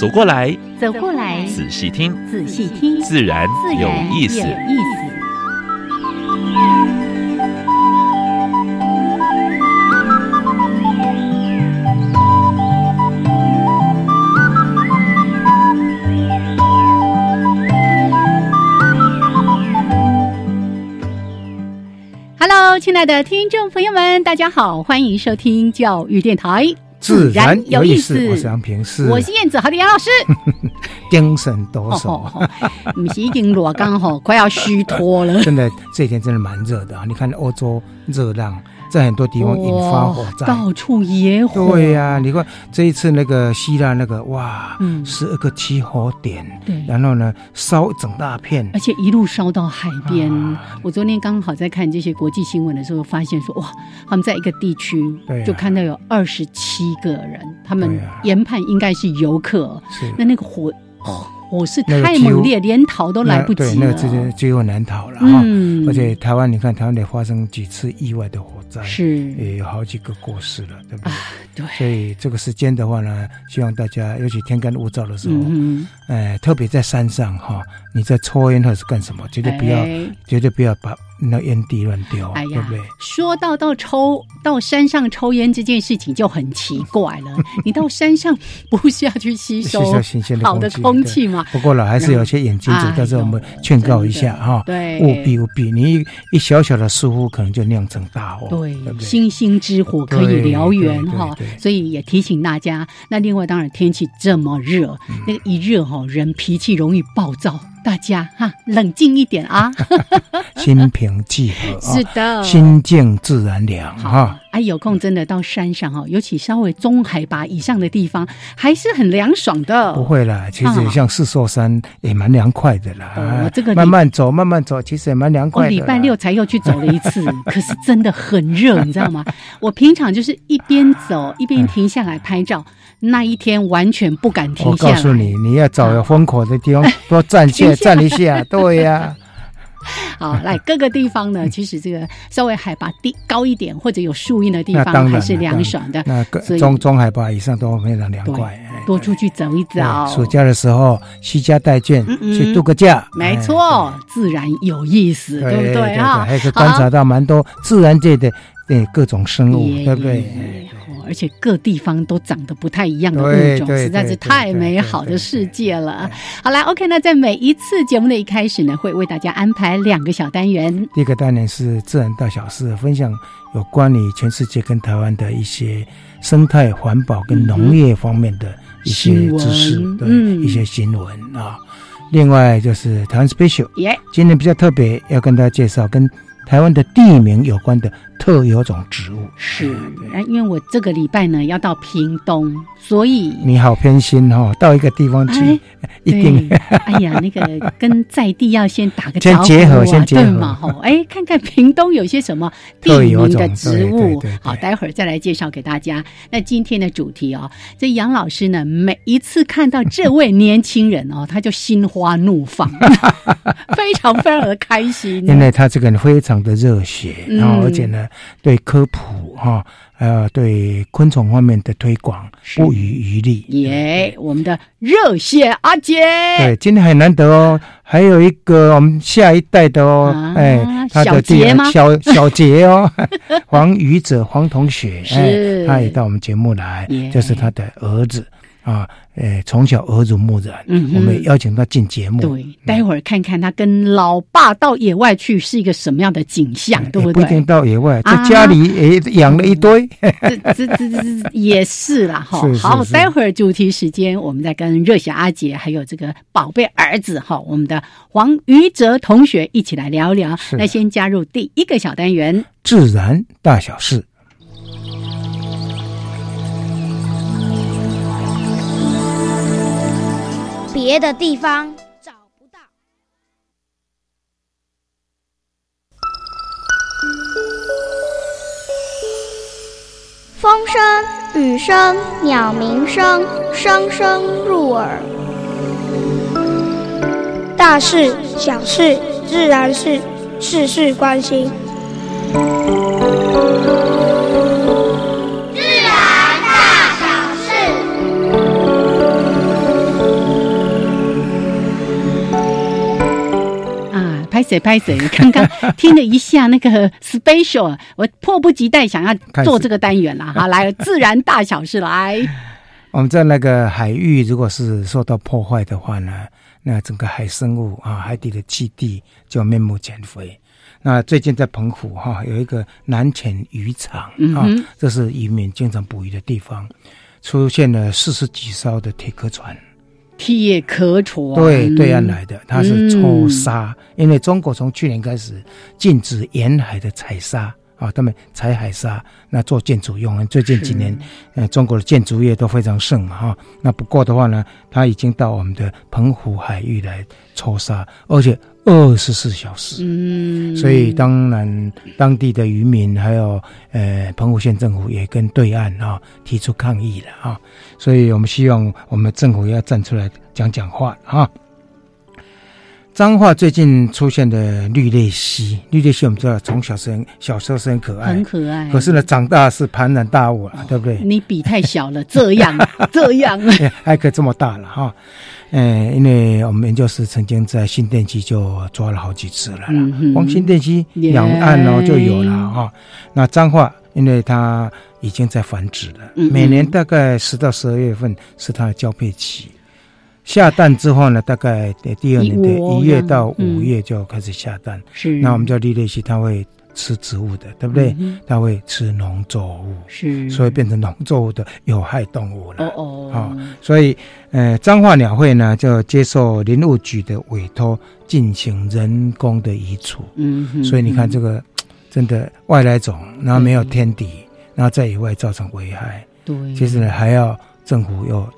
走过来，走过来，仔细听，仔细听，自然有意思。亲爱的听众朋友们，大家好，欢迎收听教育电台自然有意思。我是杨平，我是燕子，好的，杨老师精神抖擞、不是已经热天、快要虚脱了真的这一天真的蛮热的、你看欧洲热浪在很多地方引发火灾、到处野火。对啊，你看这一次那个希腊那个哇，12个起火点，对，然后呢烧整大片，而且一路烧到海边、我昨天刚好在看这些国际新闻的时候，发现说哇，他们在一个地区就看到有27个人，他们研判应该是游客，那个火势太猛烈，连逃都来不及了。对，最后难逃了、而且台湾，你看台湾也发生几次意外的火灾，是也有好几个过世了，对不对？对。所以这个时间的话呢，希望大家，尤其天干物燥的时候，特别在山上哈，你在抽烟或是干什么，绝对不要，绝对不要把那烟蒂乱丢，对不对？说到抽到山上抽烟这件事情就很奇怪了，你到山上不是要去吸收好的空气嘛？不过了，还是有些眼睛者，但是我们劝告一下哈，务必，你一小小的疏忽，可能就酿成大祸。对，星星之火可以燎原哈，所以也提醒大家。那另外，当然天气这么热，那个一热哈，人脾气容易暴躁。大家哈，冷静一点啊！心平气和，是的，心静自然凉哈。有空真的到山上哈，尤其稍微中海拔以上的地方，还是很凉爽的。不会啦，其实像四座山也蛮凉快的啦。这个慢慢走，慢慢走，其实也蛮凉快的。我礼拜六才又去走了一次，可是真的很热，你知道吗？我平常就是一边走一边停下来拍照，那一天完全不敢停下来。我告诉你，你要找有风口的地方多站起来。站一下，对呀、好，来各个地方呢，其实这个稍微海拔低高一点或者有树荫的地方，还是凉爽的。那中海拔以上都非常凉快。多出去走一走，暑假的时候惜家带眷去度个假，没错，自然有意思，对不对啊？还是观察到蛮多自然界的各种生物，对不对？而且各地方都长得不太一样的物种，实在是太美好的世界了。好啦 OK， 那在每一次节目的一开始呢，会为大家安排2个小单元。第一个单元是自然大小事，分享有关于全世界跟台湾的一些生态环保跟农业方面的一些知识，一些新闻啊。另外就是台湾 special， 今天比较特别，要跟大家介绍跟台湾的地名有关的特有种植物。是，因为我这个礼拜呢要到屏东，所以你好偏心哦，到一个地方去、一定。哎呀，那个跟在地要先打个招呼、先结合对嘛吼？看看屏东有些什么地名的植物，好，待会儿再来介绍给大家。那今天的主题哦，这杨老师呢，每一次看到这位年轻人哦，他就心花怒放，非常的开心，因为他这个人非常的热血，然后而且呢，对科普哈。对昆虫方面的推广不遗余力。我们的热血阿姐，对，今天很难得哦，还有一个我们下一代的哦，他的弟弟小杰哦，黄宇哲黄同学，他也到我们节目来，就是他的儿子。从小耳濡目染，我们邀请他进节目。对，待会儿看看他跟老爸到野外去是一个什么样的景象，对不对？不一定到野外，在家里也养了一堆。这也是啦，哈。好，待会儿主题时间，我们再跟热血阿姐还有这个宝贝儿子哈，我们的黄宇哲同学一起来聊聊。那先加入第1个小单元：自然大小事。别的地方找不到。风声、雨声、鸟鸣声，声声入耳。大事、小事、自然事，事事关心。拍水，刚刚听了一下那个 special， 我迫不及待想要做这个单元了。好，来，自然大小事来。我们在那个海域，如果是受到破坏的话呢，那整个海生物啊，海底的栖地就面目全非。那最近在澎湖哈、啊，有一个南潜渔场啊，这是渔民经常捕鱼的地方，出现了40几艘的铁壳船。铁壳船对对岸来的，它是抽沙，因为中国从去年开始禁止沿海的采沙啊，他们采海沙那做建筑用。最近几年，中国的建筑业都非常盛嘛哈、啊。那不过的话呢，它已经到我们的澎湖海域来抽沙，而且24小时。所以当然当地的渔民还有澎湖县政府也跟对岸啊、哦、提出抗议了啊、哦。所以我们希望我们政府要站出来讲话啊。彰化最近出现的绿鬣蜥，我们知道从小时候是很可爱，很可爱。可是呢，长大是庞然大物了、哦，对不对？你比太小了，这样，还可以这么大了哈。因为我们研究室曾经在新店区就抓了好几次了，光新店区两岸哦就有了哈、哦。那彰化，因为它已经在繁殖了，每年大概10到12月份是它的交配期。下蛋之后呢，大概第二年的1月到5月就开始下蛋。是，那我们叫绿鬣蜥，它会吃植物的，对不对？它会吃农作物，是，所以变成农作物的有害动物了。所以彰化鸟会呢，就接受林务局的委托进行人工的移除。所以你看这个真的外来种，然后没有天敌，然后在野外造成危害。对，其实呢还要。政府又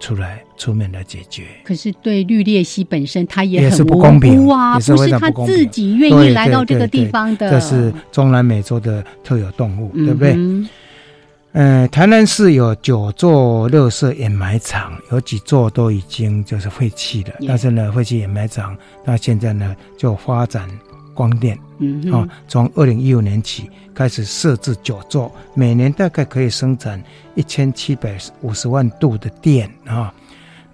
出面来解决，可是对绿鬣蜥本身它也很无辜啊，不是它自己愿意来到这个地方的。对对对对，这是中南美洲的特有动物，对不对？台南市有9座垃圾掩埋场，有几座都已经就是废弃了，但是呢，废弃掩埋场它现在呢就发展光电，从2015年起开始设置9座，每年大概可以生产1750万度的电啊。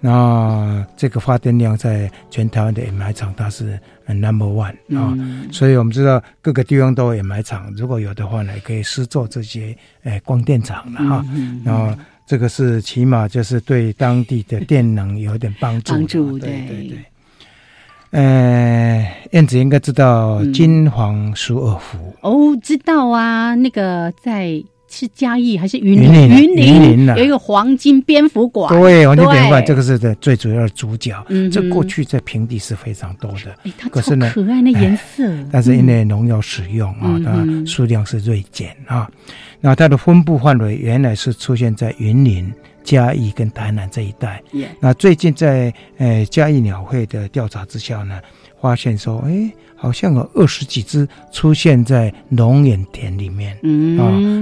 那这个发电量在全台湾的掩埋场它是 No.1 啊，所以我们知道各个地方都有掩埋场，如果有的话呢，可以施作这些光电厂了哈。然后这个是起码就是对当地的电能有点帮助，对。燕子应该知道金黄鼠耳蝠、知道啊，那个在是嘉义还是云林、有一个黄金蝙蝠馆。对，黄金蝙蝠馆这个是最主要的主角。这过去在平地是非常多的，它超可爱的颜色，但是因为农药使用它数量是锐减啊。那它的分布范围原来是出现在云林、嘉义跟台南这一带。那最近在嘉义鸟会的调查之下呢，发现说好像有20几只出现在龙眼田里面。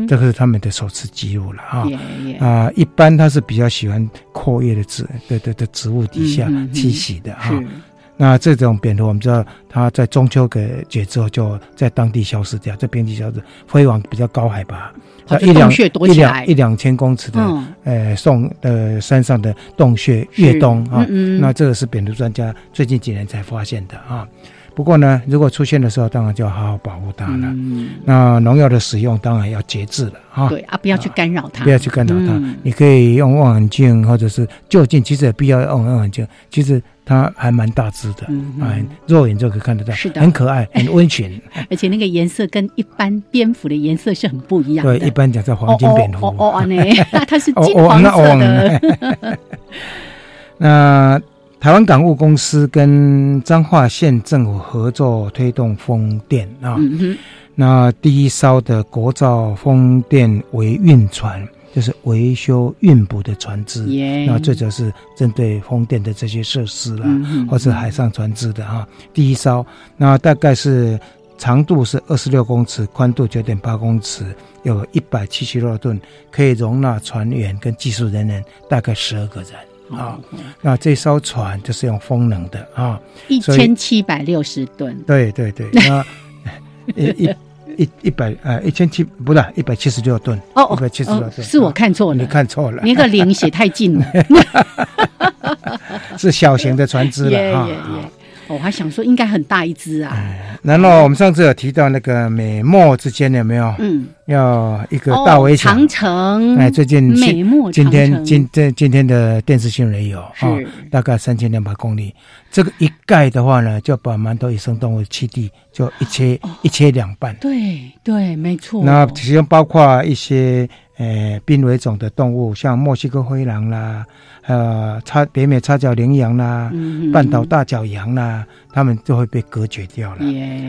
这个是他们的首次记录了啊。一般它是比较喜欢阔叶的植物底下栖息的啊。那这种蝙蝠我们知道它在中秋节之后就在当地消失掉，在平地消失，飞往比较高海拔，一两千公尺的山上的洞穴越冬啊。那这个是蝙蝠专家最近几年才发现的啊。不过呢，如果出现的时候，当然就要好好保护它了。那农药的使用当然要节制了啊。对啊，不要去干扰它。你可以用望远镜或者是就近，其实也必要用望远镜。其实它还蛮大只的，肉眼就可以看得到，是的，很可爱，很温驯。而且那个颜色跟一般蝙蝠的颜色是很不一样的。对，一般讲叫黄金蝙蝠。它是金黄色的。那台湾港务公司跟彰化县政府合作推动风电啊。那第一艘的国造风电维运船就是维修运补的船只，那这就是针对风电的这些设施啦，或是海上船只的哈。第一艘，那大概是长度是26公尺，宽度9.8公尺，有176吨，可以容纳船员跟技术人员大概12个人。啊、哦，那这艘船就是用风能的啊，1760吨。对对对，那176吨。哦，176吨、哦，是我看错了，你看错了，你那个零写太近了，是小型的船只了啊。我还想说应该很大一只啊、然后我们上次有提到那个美墨之间有没有要一个大围墙、长城、最近美墨长城今天的电视新闻也有、哦、大概3200公里，这个一盖的话呢，就把南投野生动物栖地就一切两半，对对没错，那其中包括一些濒危种的动物，像墨西哥灰狼啦，北美叉角羚羊啦，半岛大角羊啦，它们都会被隔绝掉了。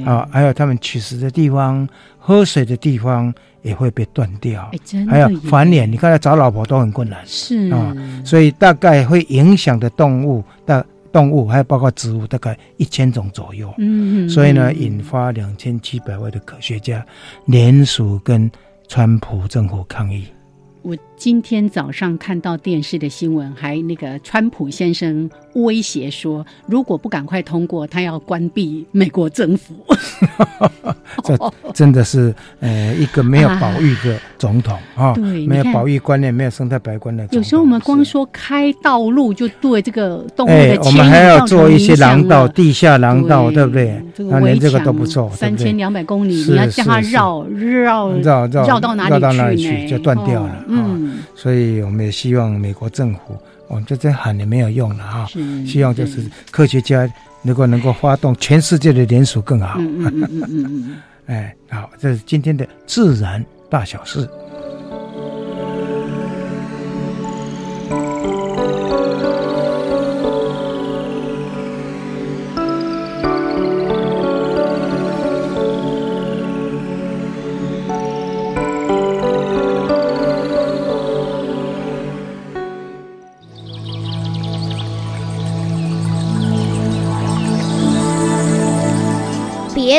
啊，还有它们取食的地方、喝水的地方也会被断掉。还有繁衍，你看它找老婆都很困难。是啊、所以大概会影响的动物还有包括植物大概1000种左右。所以呢，引发2700位的科学家联署跟川普政府抗议。我今天早上看到电视的新闻，还那个川普先生威胁说，如果不赶快通过，他要关闭美国政府。这真的是一个没有保育的总统啊、哦，没有保育观念，没有生态保育观念。有时候我们光说开道路就对这个动物的迁移，我们还要做一些廊道、地下廊道，对不对？他连这个都不做，3200公里，你要叫他绕到哪里去，就断掉了。所以我们也希望美国政府，我们这喊也没有用了哈、哦，希望就是科学家能够发动全世界的联署更好。哎，好，这是今天的自然大小事。别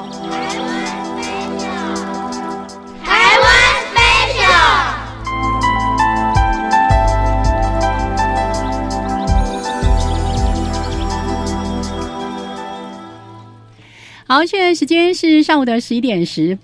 台湾 Special。 好，现在时间是上午的11:18，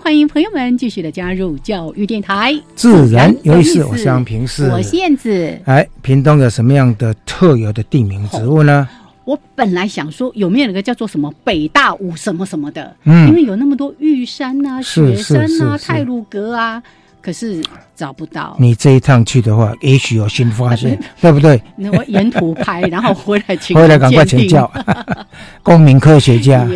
欢迎朋友们继续的加入教育电台。自然有意思，我是杨平世，我是燕子。哎，屏东有什么样的特有的地名植物呢？我本来想说有没有那个叫做什么北大武什么什么的，因为有那么多玉山啊、雪山啊、太鲁阁啊，可是找不到。你这一趟去的话，也许有新发现，对不对？我沿途拍，然后回来赶快请教公民科学家。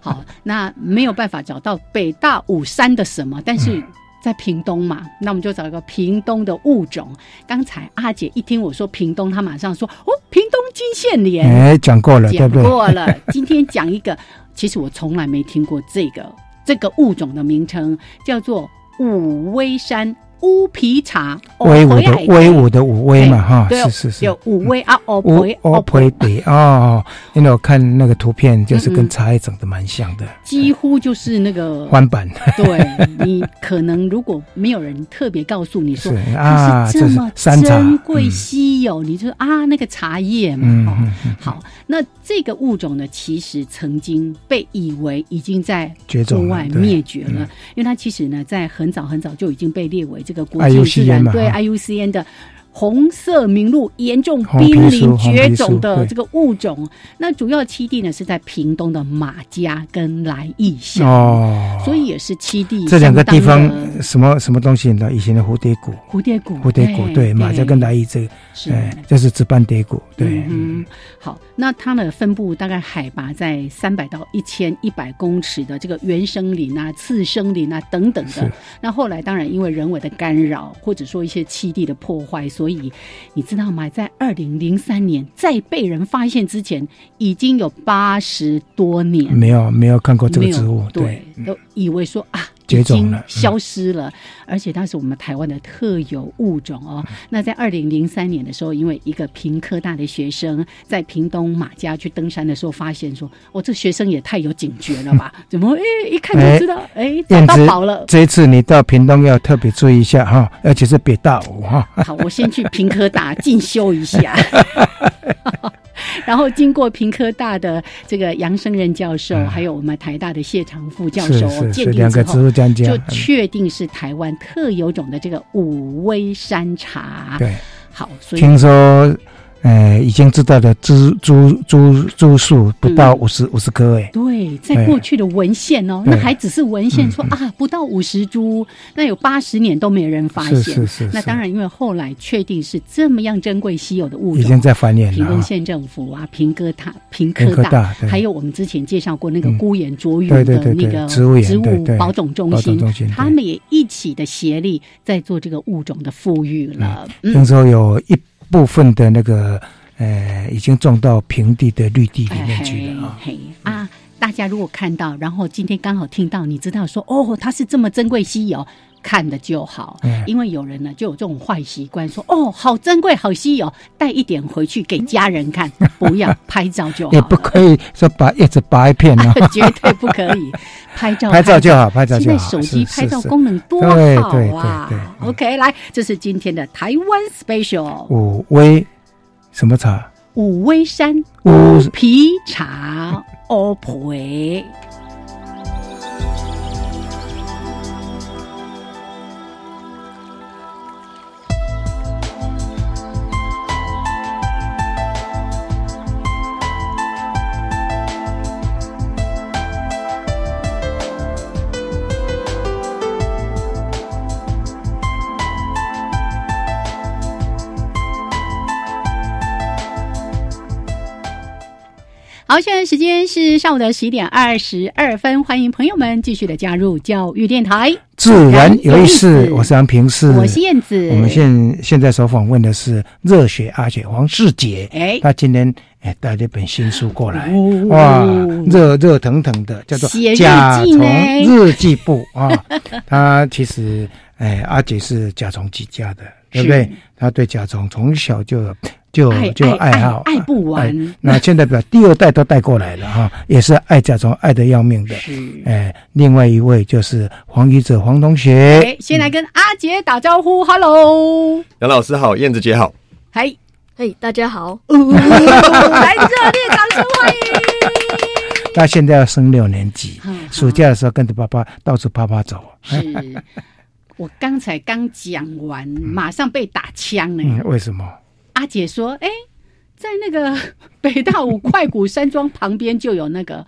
好，那没有办法找到北大武山的什么，但是在屏东嘛，那我们就找一个屏东的物种。刚才阿姐一听我说屏东，她马上说哦，屏东金线莲，讲过了，对不对？讲过了。今天讲一个，其实我从来没听过这个物种的名称，叫做武威山乌皮茶。威武的武威嘛，哈，是是是，有武威啊，乌皮哦，因为我看那个图片，就是跟茶叶长得蛮像的，几乎就是那个翻版。对，你可能如果没有人特别告诉你说啊，这么珍贵稀有，你就啊那个茶叶嘛。好，那这个物种呢，其实曾经被以为已经在国外灭绝了，因为它其实呢，在很早很早就已经被列为这个国际自然对 IUCN 的红色名录严重濒临绝种的这个物种。那主要栖地呢是在屏东的马家跟来义乡，所以也是栖地。这两个地方什么东西呢？以前的蝴蝶骨，对，马家跟来意这个，就是紫斑蝶骨，对。嗯，好，那它的分布大概海拔在300到1100公尺的这个原生林啊、次生林啊等等的。那后来当然因为人为的干扰，或者说一些栖地的破坏，所以你知道吗？在2003年在被人发现之前，已经有80多年没有看过这个植物，对，都以为说啊。已经消失了，而且它是我们台湾的特有物种哦。那在2003年的时候，因为一个屏科大的学生在屏东马家去登山的时候，发现说：“哦，这学生也太有警觉了吧？怎么一看就知道，找到宝了。”这一次你到屏东要特别注意一下哈，而且是北大武哈。好，我先去屏科大进修一下。然后经过屏科大的这个杨生任教授，还有我们台大的谢长富教授鉴定之后，就确定是台湾特有种的这个武威山茶。对，好，所以听说，已经知道的株数不到50棵哎。对，在过去的文献哦，那还只是文献说啊，不到50株，那有80年都没人发现。是。那当然，因为后来确定是这么样珍贵稀有的物种，已经在繁衍了。屏东县政府啊，屏科大，还有我们之前介绍过那个孤岩卓云的那个植物保种中心，他们也一起的协力在做这个物种的富裕了。听说有一部分的那个已经种到平地的绿地里面去了啊！啊，大家如果看到，然后今天刚好听到，你知道说哦，它是这么珍贵稀有，看的就好。因为有人呢就有这种坏习惯，说哦，好珍贵，好稀有，带一点回去给家人看，不要拍照就好了。也不可以说把叶子拔一片啊，绝对不可以。拍照就好，拍照就好。现在手机拍照功能多好啊！对 OK， 来，这是今天的台湾 special 武威什么茶？武威山乌皮茶乌皮。好，现在时间是上午的11:22，欢迎朋友们继续的加入教育电台。自然有意思，我是安平市，我是燕子。我们现在所访问的是热血阿姐黄世杰，她今天带了一本新书过来，哇，热腾腾的，叫做《甲虫日记簿》啊。她其实阿姐是甲虫起家的，对不对？她对甲虫从小就爱好，爱不完。那现在第2代都带过来了哈，也是爱甲虫爱得要命的。另外一位就是黄宇哲黄同学，先来跟阿杰打招呼 ，Hello， 杨老师好，燕子姐好，嗨，嘿，大家好，来热烈掌声欢迎。他现在要升6年级，暑假的时候跟着爸爸到处爬爬走。是，我刚才刚讲完，马上被打枪了。为什么？阿姐说：“在那个北大武快谷山庄旁边就有那个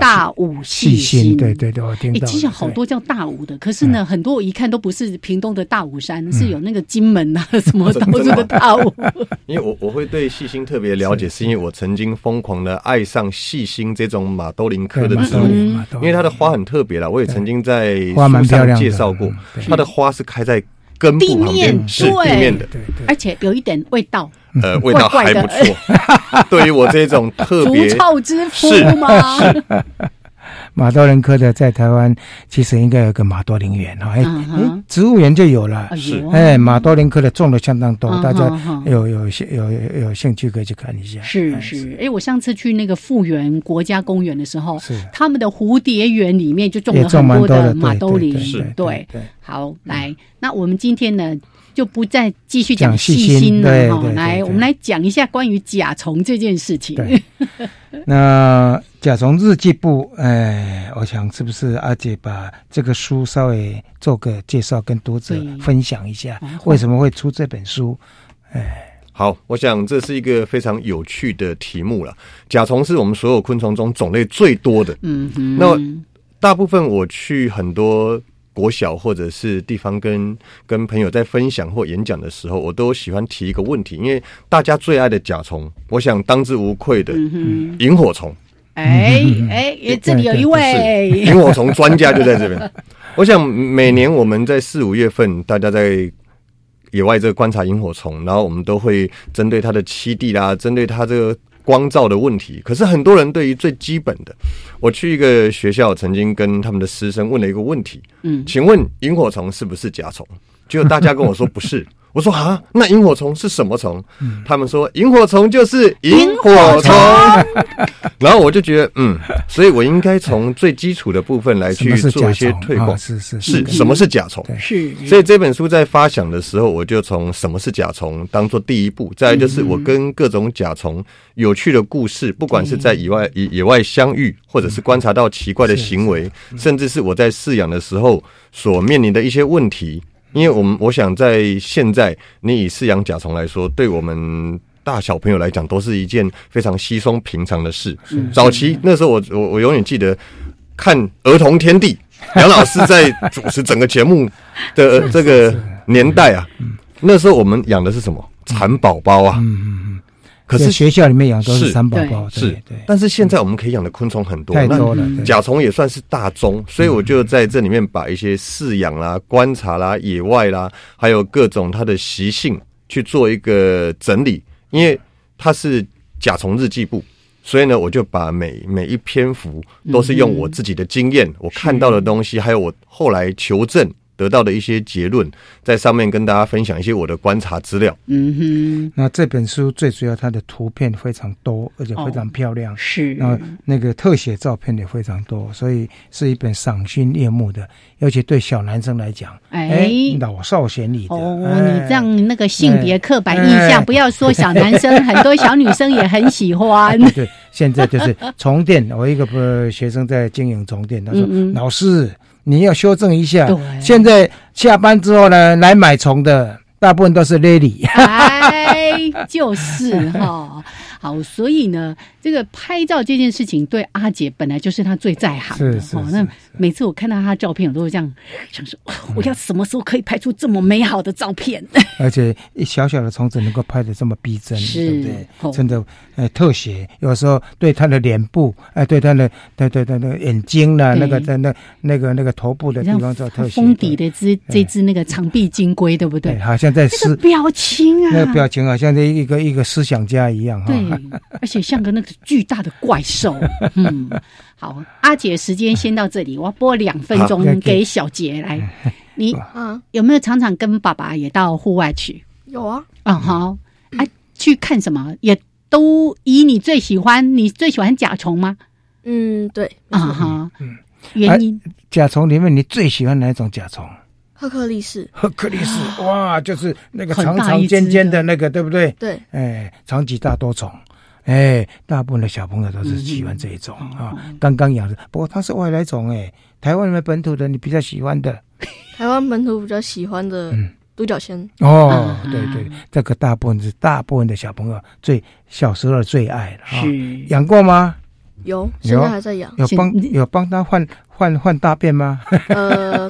大武细心，对，我听到。其实好多叫大武的，可是呢，很多我一看都不是屏东的大武山，是有那个金门啊什么到处的大武。因为我会对细心特别了解，是因为我曾经疯狂的爱上细心这种马兜铃科的植物，因为它的花很特别啦。我也曾经在书上介绍过，它的花是开在。”跟地面是地面的，而且有一点味道，味道还不错。对于我这种特别除臭之夫吗？马兜铃科的在台湾其实应该有个马兜铃园哈，植物园就有了。是，马兜铃科的种的相当多，大家有兴趣可以去看一下。是，我上次去那个富源国家公园的时候，他们的蝴蝶园里面就种了很多的马兜铃，对。好，来，那我们今天呢就不再继续讲细心了，来，我们来讲一下关于甲虫这件事情。那甲虫日记簿，我想是不是阿姐把这个书稍微做个介绍，跟读者分享一下为什么会出这本书？好，我想这是一个非常有趣的题目了。甲虫是我们所有昆虫中种类最多的，那大部分我去很多国小或者是地方跟朋友在分享或演讲的时候，我都喜欢提一个问题，因为大家最爱的甲虫，我想当之无愧的萤火虫。这里有一位萤火虫专家就在这边。我想每年我们在四五月份，大家在野外这个观察萤火虫，然后我们都会针对它的栖地啦，针对它这个光照的问题。可是很多人对于最基本的，我去一个学校曾经跟他们的师生问了一个问题，请问萤火虫是不是甲虫？结果大家跟我说不是。我说啊，那萤火虫是什么虫？他们说萤火虫就是萤火虫。然后我就觉得所以我应该从最基础的部分来去做一些推广。是什么是甲虫？是。所以这本书在发想的时候，我就从什么是甲虫当做第一步，再来就是我跟各种甲虫有趣的故事，不管是在野外相遇，或者是观察到奇怪的行为，甚至是我在饲养的时候所面临的一些问题。因为我想在现在，你以饲养甲虫来说，对我们大小朋友来讲，都是一件非常稀松平常的事。早期那时候我永远记得看《儿童天地》，梁老师在主持整个节目的这个年代啊，那时候我们养的是什么蚕宝宝啊？可是学校里面养都是蚕宝宝，对。但是现在我们可以养的昆虫很多，太多了。甲虫也算是大宗，所以我就在这里面把一些饲养啦、观察啦、野外啦，还有各种它的习性去做一个整理。因为它是甲虫日记簿，所以呢，我就把每一篇幅都是用我自己的经验、我看到的东西，还有我后来求证得到的一些结论，在上面跟大家分享一些我的观察资料。那这本书最主要它的图片非常多，而且非常漂亮，是。然后那个特写照片也非常多，所以是一本赏心悦目的，尤其对小男生来讲，老少咸宜的。你这样那个性别刻板印象，不要说小男生，很多小女生也很喜欢。对，现在就是重电，我一个学生在经营重电，他说老师，你要修正一下，现在下班之后呢，来买虫的大部分都是 lady。 就是好，所以呢，这个拍照这件事情对阿姐本来就是她最在行的。是。那每次我看到她的照片，我都会这样想说，我要什么时候可以拍出这么美好的照片？而且一小小的虫子能够拍得这么逼真，对不对？真的，特写有时候对她的脸部，对她的对眼睛啦，那个头部的地方做特写，封底的这只那个长臂金龟，对不对？好像在那个表情啊，那个表情好像在一个思想家一样。对。而且像个那个巨大的怪兽。好，阿姐，时间先到这里，我要播2分钟给小杰来。你有没有常常跟爸爸也到户外去？有啊。好啊，去看什么？也都以你最喜欢甲虫吗？对。原因？甲虫里面你最喜欢哪一种甲虫？赫克力士，哇，就是那个长长尖尖的那个，对不对？对。长棘大多虫，大部分的小朋友都是喜欢这一种刚刚养的。不过它是外来种，台湾本土的你比较喜欢的？台湾本土比较喜欢的独角仙。对，这个大部分的小朋友小时候的最爱了。养过吗？有，现在还在养。有帮他换大便吗？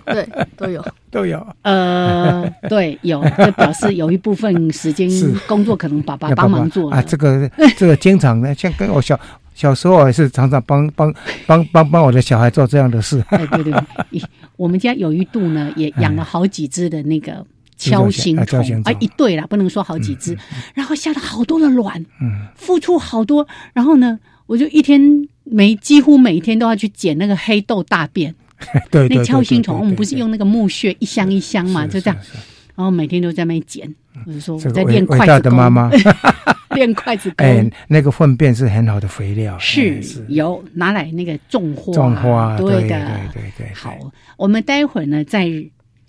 对，都有。对，有，这表示有一部分时间工作可能爸爸帮忙做了。这个经常呢，像跟我小时候我也是常常帮我的小孩做这样的事。对，我们家有一度呢也养了好几只的那个锹形虫，一对啦，不能说好几只，然后下了好多的卵，孵出好多，然后呢，我就几乎每天都要去捡那个黑豆大便。对，那锹形虫我们不是用那个木屑一箱一箱嘛，就这样，然后每天都在那捡。我就说我在练筷子功，练筷子功。那个粪便是很好的肥料，是有拿来那个种花，对的，对。好，我们待会儿呢再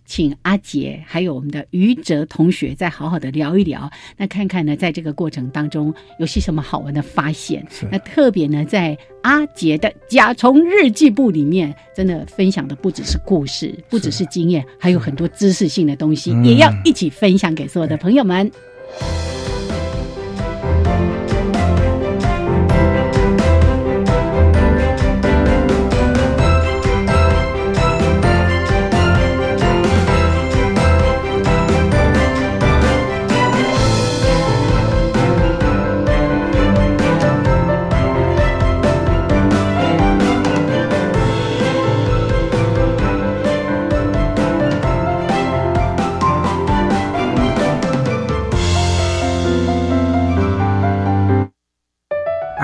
请阿杰还有我们的于哲同学再好好的聊一聊，那看看呢在这个过程当中有些什么好玩的发现。那特别呢在阿杰的甲虫日记簿里面，真的分享的不只是故事，不只是经验，还有很多知识性的东西，也要一起分享给所有的朋友们。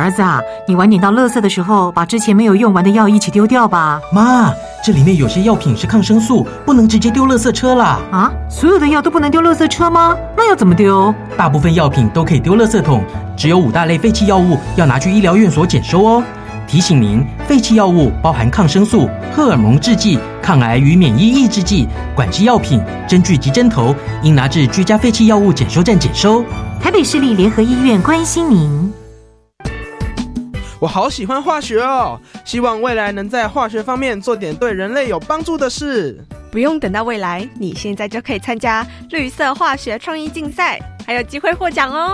儿子啊，你晚点到垃圾的时候，把之前没有用完的药一起丢掉吧。妈，这里面有些药品是抗生素，不能直接丢垃圾车啦。啊，所有的药都不能丢垃圾车吗？那要怎么丢？大部分药品都可以丢垃圾桶，只有5大类废弃药物要拿去医疗院所检收哦。提醒您，废弃药物包含抗生素、荷尔蒙制剂、抗癌与免疫抑制剂、管制药品、针具及针头，应拿至居家废弃药物检收站检收。台北市立联合医院关心您。我好喜欢化学哦，希望未来能在化学方面做点对人类有帮助的事。不用等到未来，你现在就可以参加绿色化学创意竞赛，还有机会获奖哦。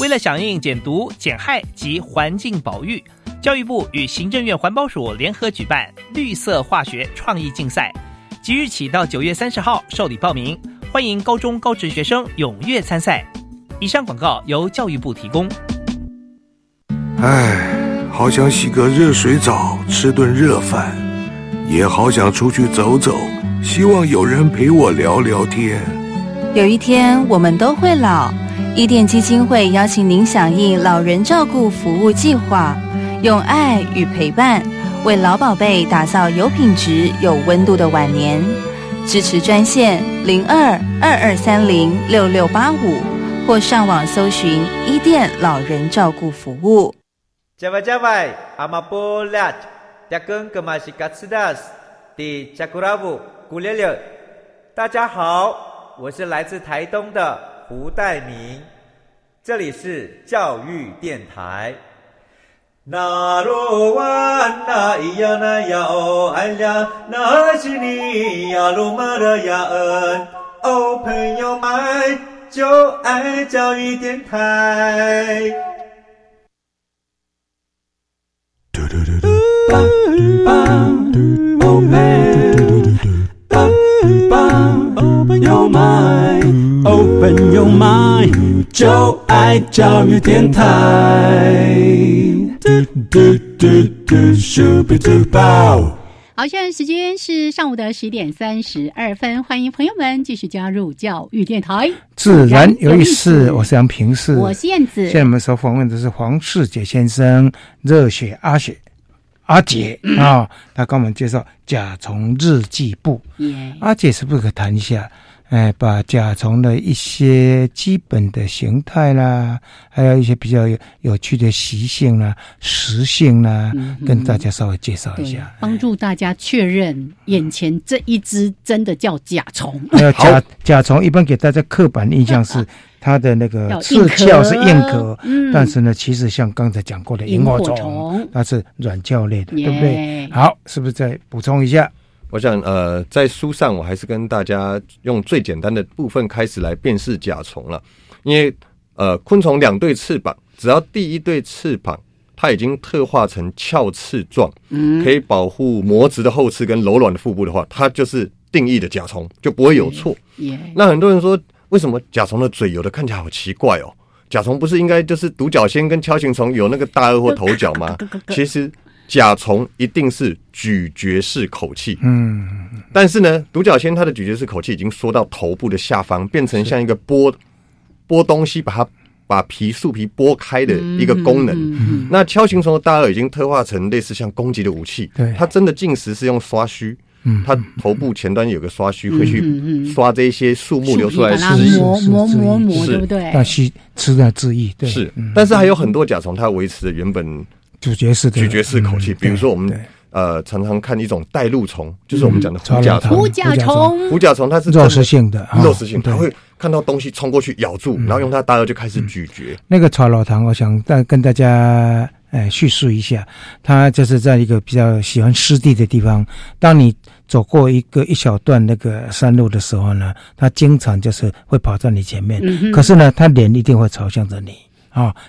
为了响应减毒、减害及环境保育，教育部与行政院环保署联合举办绿色化学创意竞赛，即日起到9月30号受理报名，欢迎高中高职学生踊跃参赛。以上广告由教育部提供。哎，好想洗个热水澡，吃顿热饭，也好想出去走走，希望有人陪我聊聊天。有一天我们都会老，伊甸基金会邀请您响应老人照顾服务计划，用爱与陪伴为老宝贝打造有品质有温度的晚年。支持专线02-2230-6685或上网搜寻伊甸老人照顾服务。加外加外阿玛波拉加根格玛西卡斯达斯的加古拉布古列列。大家好，我是来自台东的胡代明，这里是教育电台。那罗哇那咿呀那呀哦哎呀，那是你呀鲁玛的呀恩哦，朋友们就爱教育电台。Open your mind, open your mind， 就爱教育电台。好，现在时间是上午的10:32，欢迎朋友们继续加入教育电台，自然有意思。我是杨平世，我是燕子。现在我们所访问的是黄世杰先生，热血阿姐啊，他跟我们介绍甲虫日记簿。阿姐是不是可以谈一下？把甲虫的一些基本的形态啦，还有一些比较 有趣的习性啦、食性啦，跟大家稍微介绍一下，帮助大家确认眼前这一只真的叫甲虫。还有甲虫一般给大家刻板印象是它的那个刺壳是硬壳，但是呢，其实像刚才讲过的萤火虫，它是软壳类的，对不对？好，是不是再补充一下？我想在书上我还是跟大家用最简单的部分开始来辨识甲虫了，因为昆虫2对翅膀，只要第一对翅膀它已经特化成鞘翅状，可以保护模质的后翅跟柔软的腹部的话，它就是定义的甲虫，就不会有错。那很多人说为什么甲虫的嘴有的看起来好奇怪哦，甲虫不是应该就是独角仙跟锹形虫有那个大颚或头角吗？其实甲虫一定是咀嚼式口气，但是呢，独角仙它的咀嚼式口气已经缩到头部的下方，变成像一个剥东西，把树皮剥开的一个功能。那锹形虫的大颚已经特化成类似像攻击的武器，它真的进食是用刷须，它头部前端有个刷须，会去刷这些树木流出来的汁液，磨，对不对？那吃的汁液，对。是，但是还有很多甲虫它维持的原本咀嚼式口气，比如说我们常常看一种带路虫，就是我们讲的狐甲虫，它是肉食性，它会看到东西冲过去咬住，然后用它大颚就开始咀嚼。那个茶老堂，我想跟大家叙述一下，它就是在一个比较喜欢湿地的地方，当你走过一小段那个山路的时候呢，它经常就是会跑在你前面，可是呢，它脸一定会朝向着你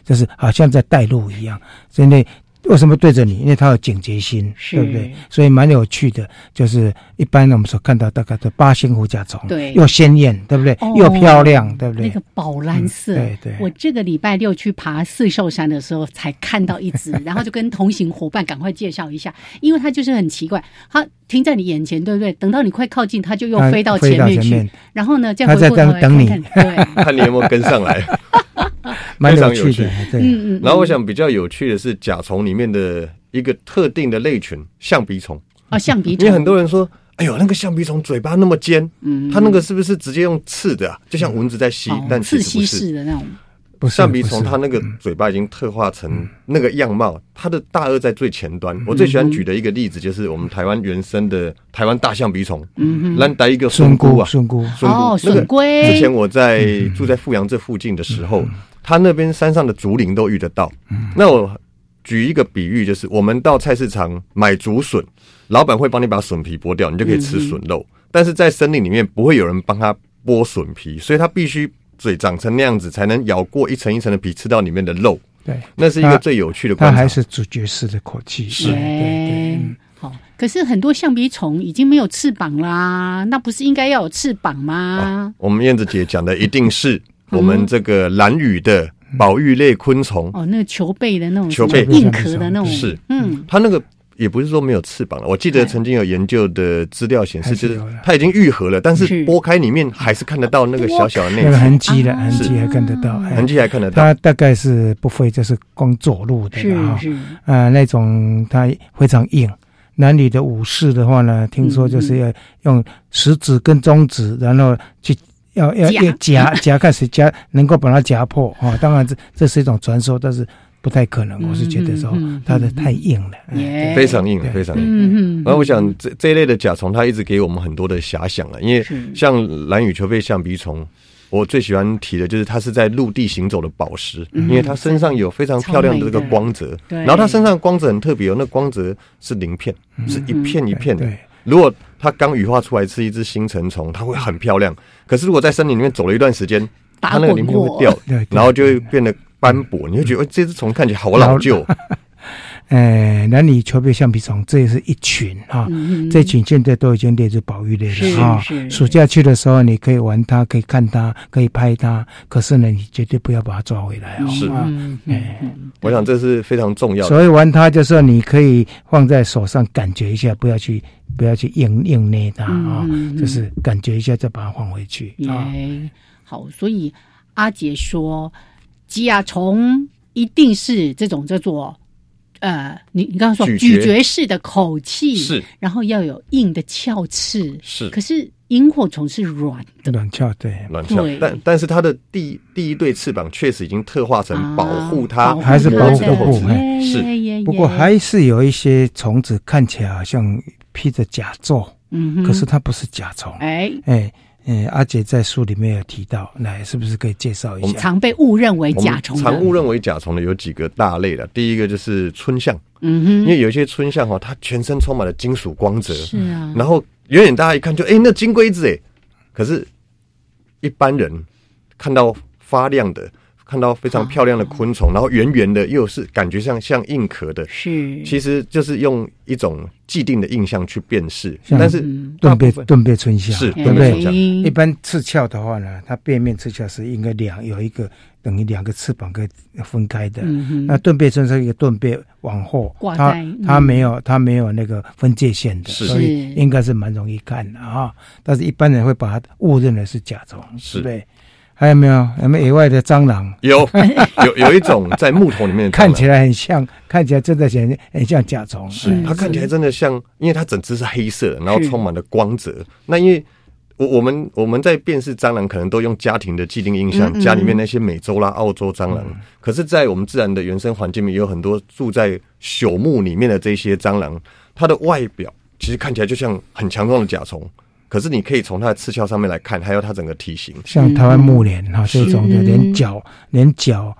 就是好像在带路一样，所以为什么对着你？因为它有警觉心，对不对？所以蛮有趣的，就是一般我们所看到大概的8星狐甲虫，对，又鲜艳，对不对？又漂亮，对不对？那个宝蓝色，对。我这个礼拜6去爬4兽山的时候才看到一只，然后就跟同行伙伴赶快介绍一下，因为它就是很奇怪，它停在你眼前，对不对？等到你快靠近，它就又飞到前面去，然后呢，再回过头来看你有没有跟上来。蛮有趣的。对，然后我想比较有趣的是甲虫里面的一个特定的类群，象鼻虫。哦，象鼻虫。因为很多人说，哎呦，那个象鼻虫嘴巴那么尖，它那个是不是直接用刺的啊？就像蚊子在吸，但其实不是。刺吸式的那种。象鼻虫它那个嘴巴已经特化成那个样貌，它的大颚在最前端。我最喜欢举的一个例子就是我们台湾原生的台湾大象鼻虫，咱带一个笋菇啊，笋龟。之前我在住在富阳这附近的时候，它那边山上的竹林都遇得到。那我举一个比喻，就是我们到菜市场买竹笋，老板会帮你把笋皮剥掉，你就可以吃笋肉。但是在森林里面不会有人帮他剥笋皮，所以他必须嘴长成那样子才能咬过一层一层的皮，吃到里面的肉。对，那是一个最有趣的观察。它还是主角式的口气。是，对对。好，可是很多象鼻虫已经没有翅膀啦，那不是应该要有翅膀吗？我们燕子姐讲的一定是我们这个兰屿的保育类昆虫。哦，那个球背的那种，球背硬壳的那种。是，它那个也不是说没有翅膀了。我记得曾经有研究的资料显示，就是它已经愈合了，但是剥开里面还是看得到那个小小的那个痕迹的，痕迹还看得到，痕迹还看得到。它大概是不会就是光走路的啊，那种它非常硬。男女的武士的话呢，听说就是要用食指跟中指，然后去。要夹看谁夹能够把它夹破啊、哦！当然这是一种传说，但是不太可能。我是觉得说它的太硬了，非常硬，非常硬。然后我想这一类的甲虫，它一直给我们很多的遐想了，因为像蓝屿球背象鼻虫，我最喜欢提的就是它是在陆地行走的宝石，因为它身上有非常漂亮的这个光泽，然后它身上的光泽很特别哦，那光泽是鳞片，是一片一片的。如果它刚羽化出来是一只新成虫，它会很漂亮。可是如果在森林里面走了一段时间，它那个鳞片会掉，然后就会变得斑驳，你会觉得这只虫看起来好老旧。蓝屿球背橡皮虫这也是一群啊，这群现在都已经列入保育类了啊。暑假去的时候，你可以玩它，可以看它，可以拍它，可是呢，你绝对不要把它抓回来啊。是，我想这是非常重要的。所以玩它就是你可以放在手上感觉一下，不要去硬捏它啊，就是感觉一下再把它放回去啊。好，所以阿杰说，甲虫一定是这种叫做。你刚刚说咀嚼式的口气是，然后要有硬的鞘翅是，可是萤火虫是软的，软鞘对，软鞘，但是它的第一对翅膀确实已经特化成保护它，还是保护是，不过还是有一些虫子看起来好像披着甲胄，可是它不是甲虫，阿杰在书里面有提到，来是不是可以介绍一下？我们常被误认为甲虫的，常误认为甲虫的有几个大类的。第一个就是春象，因为有些春象哈，它全身充满了金属光泽，是啊，然后远远大家一看就，那金龟子哎，可是一般人看到发亮的，看到非常漂亮的昆虫，然后圆圆的又是感觉像硬壳的，是，其实就是用一种既定的印象去辨识。但是盾背春象是盾背春象，一般翅鞘的话呢，它背面翅鞘是应该有一个等于两个翅膀可以分开的。那盾背春是一个盾背往后，它没有那个分界线的，所以应该是蛮容易看的啊。但是一般人会把它误认为是甲虫，是对。还有没有？有没有野外的蟑螂？有一种在木头里面的蟑螂，看起来很像，看起来真的很像甲虫。是，它看起来真的像，因为它整只是黑色的，然后充满了光泽。那因为我们在辨识蟑螂，可能都用家庭的既定印象，家里面那些美洲啦、澳洲蟑螂。可是，在我们自然的原生环境里面，有很多住在朽木里面的这些蟑螂，它的外表其实看起来就像很强壮的甲虫。可是你可以从它的刺鞘上面来看，还有它整个体型，像台湾木莲哈这种的，连脚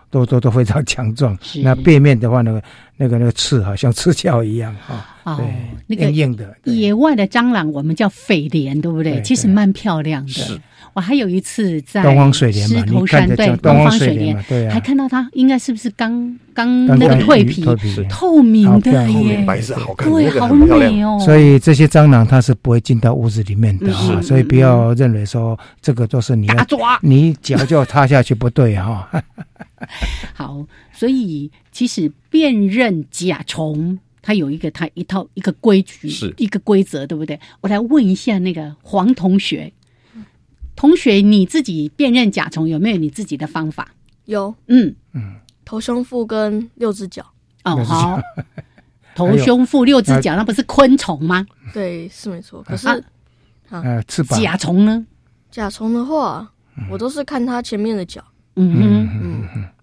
都非常强壮。那背面的话呢，那个刺好像刺鞘一样哈，对，那个硬的。野外的蟑螂我们叫匪莲，对不对？其实蛮漂亮的。我还有一次在东方水莲嘛，你看对东方水莲，对啊，还看到它应该是不是刚那个蜕皮，透明的耶，白色好看，对，好美哦。所以这些蟑螂它是不会进到屋子里面的啊，所以不要认为说这个都是你要抓，你脚就踏下去不对哈。好，所以其实辨认甲虫，它有一套一个规矩，一个规则，对不对？我来问一下那个黄同学，你自己辨认甲虫有没有你自己的方法？有，头胸腹跟六只脚。哦，好，头胸腹六只脚，那不是昆虫吗？对，是没错。可是，翅膀甲虫呢？甲虫的话，我都是看它前面的脚，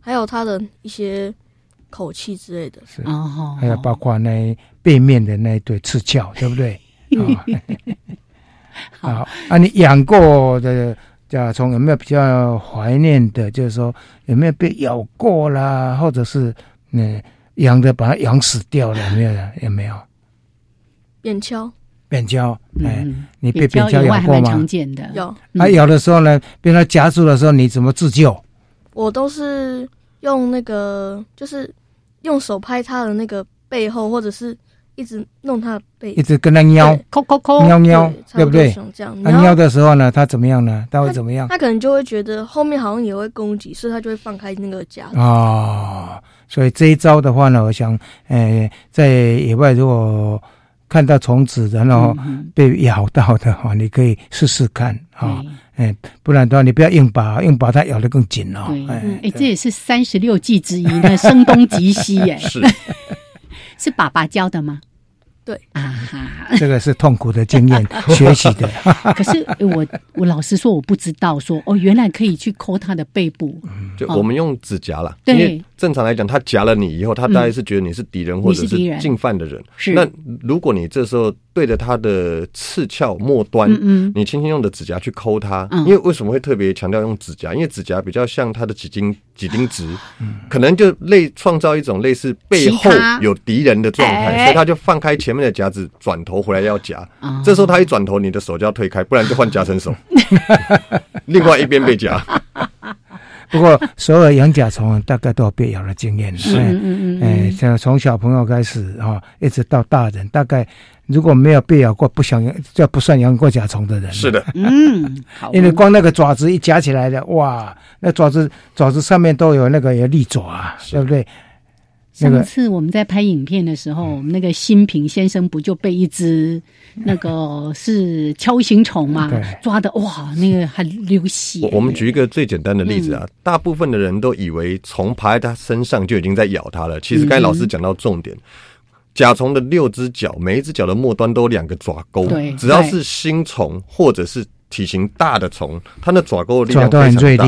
还有它的一些口气之类的，是哦，还有包括那背面的那一对刺鞘，对不对？好啊，你养过的甲虫有没有比较怀念的？就是说有没有被咬过啦，或者是养的把它养死掉了，有没有？有没有？扁锹。扁锹，你被扁锹咬过吗？常见的有。它咬的时候呢，被它夹住的时候，你怎么自救？我都是用那个，就是用手拍它的那个背后，或者是一直弄它的背，一直跟它喵，抠抠抠，喵喵，对不对？它喵的时候呢，它怎么样呢？它会怎么样？它可能就会觉得后面好像也会攻击，所以它就会放开那个夹子。哦，所以这一招的话呢，我想，在野外如果看到虫子，然后被咬到的话，你可以试试看啊。不然的话，你不要硬把它咬得更紧哦。这也是36计之一的声东击西耶。是，是爸爸教的吗？对啊，这个是痛苦的经验学习的。可是我老实说，我不知道说哦，原来可以去抠它的背部。就我们用指甲啦，因为正常来讲，它夹了你以后，它大概是觉得你是敌人或者是进犯的人。是。那如果你这时候对着它的刺鞘末端，你轻轻用的指甲去抠它，因为为什么会特别强调用指甲？因为指甲比较像它的几经值，可能就创造一种类似背后有敌人的状态，所以它就放开前面的夹子转头回来要夹，这时候他一转头，你的手就要推开，不然就换夹层手，另外一边被夹。不过所有养甲虫大概都有被咬的经验，像从小朋友开始一直到大人，大概如果没有被咬过，就不算养过甲虫的人。是的，因为光那个爪子一夹起来的，哇，那爪子上面都有那个利爪啊，对不对？上次我们在拍影片的时候，我们那个新平先生不就被一只那个是锹形虫嘛抓的，哇，那个还流血。我们举一个最简单的例子啊，大部分的人都以为虫爬在他身上就已经在咬他了，其实刚才老师讲到重点。甲虫的六只脚，每一只脚的末端都有2个爪钩，只要是新虫或者是体型大的虫，它的爪钩的力量非常大，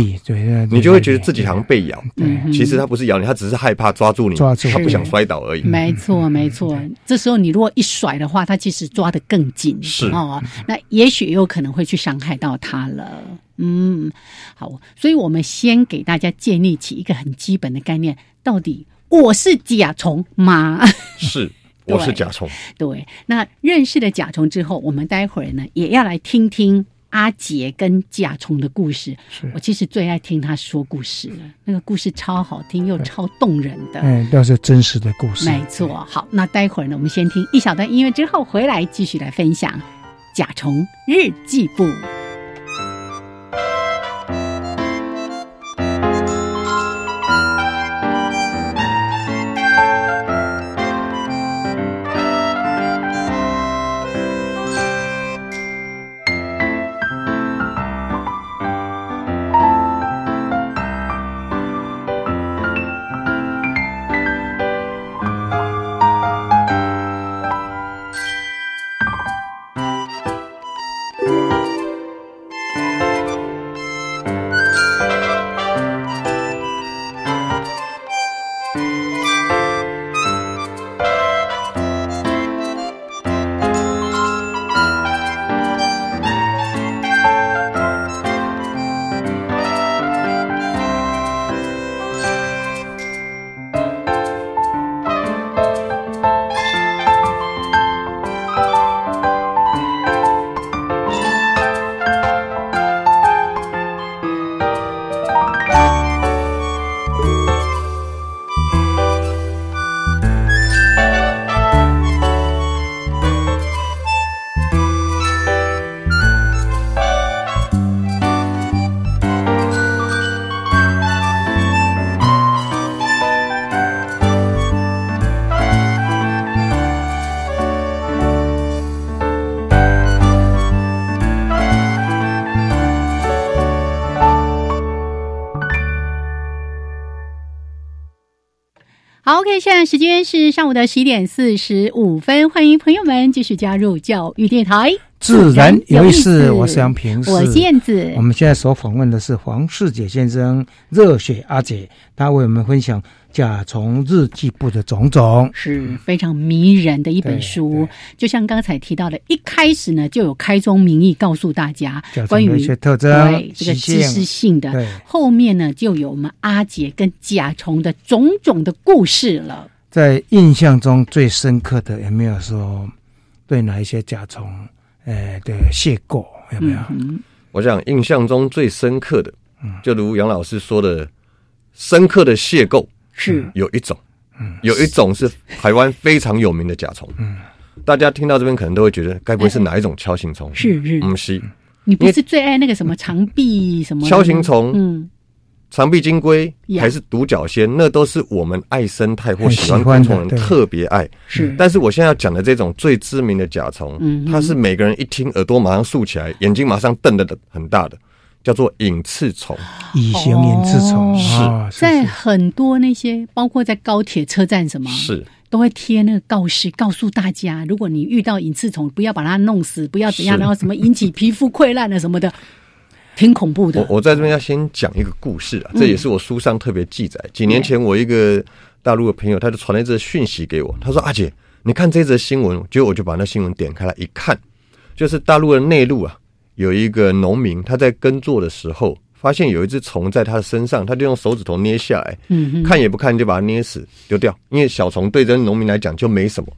你就会觉得自己好像被咬，其实它不是咬你，它只是害怕抓住你，它不想摔倒而已。没错没错，这时候你如果一甩的话，它其实抓得更紧，是哦，那也许有可能会去伤害到它了。好，所以我们先给大家建立起一个很基本的概念，到底我是甲虫吗？是。我是甲虫。对，那认识了甲虫之后，我们待会儿呢也要来听听阿杰跟甲虫的故事。我其实最爱听他说故事了，那个故事超好听又超动人的，都是真实的故事。没错。好，那待会儿呢我们先听一小段音乐之后回来继续来分享甲虫日记簿。好 OK， 现在时间是上午的11点45分，欢迎朋友们继续加入教育电台自然有意思，我是杨平，我是燕子。我们现在所访问的是黄世姐先生，热血阿姐，她为我们分享甲虫日记簿的种种，是非常迷人的一本书。就像刚才提到的，一开始呢就有开宗明义告诉大家关于一些特征，对这个知识性的，后面呢就有我们阿姐跟甲虫的种种的故事了。在印象中最深刻的有没有说对哪一些甲虫？对，谢过有没有？我想印象中最深刻的，就如杨老师说的，深刻的谢过是有一种，有一种是台湾非常有名的甲虫，大家听到这边可能都会觉得，该不会是哪一种锹形虫？是，不是？你不是最爱那个什么长臂什么锹形虫？长臂金龟还是独角仙，那都是我们爱生态或喜欢昆虫人特别爱。是，但是我现在要讲的这种最知名的甲虫，它是每个人一听耳朵马上竖起来，眼睛马上瞪得很大的，叫做隐翅虫。乙型隐翅虫是在很多那些，包括在高铁车站什么，是都会贴那个告示，告诉大家，如果你遇到隐翅虫，不要把它弄死，不要怎样，然后什么引起皮肤溃烂了什么的。挺恐怖的。我在这边要先讲一个故事啊，这也是我书上特别记载。几年前我一个大陆的朋友，他就传了一则讯息给我，他说：“阿姐，你看这则新闻。”结果我就把那新闻点开来一看，就是大陆的内陆啊，有一个农民他在耕作的时候，发现有一只虫在他的身上，他就用手指头捏下来，看也不看就把它捏死丢掉，因为小虫对这农民来讲就没什么。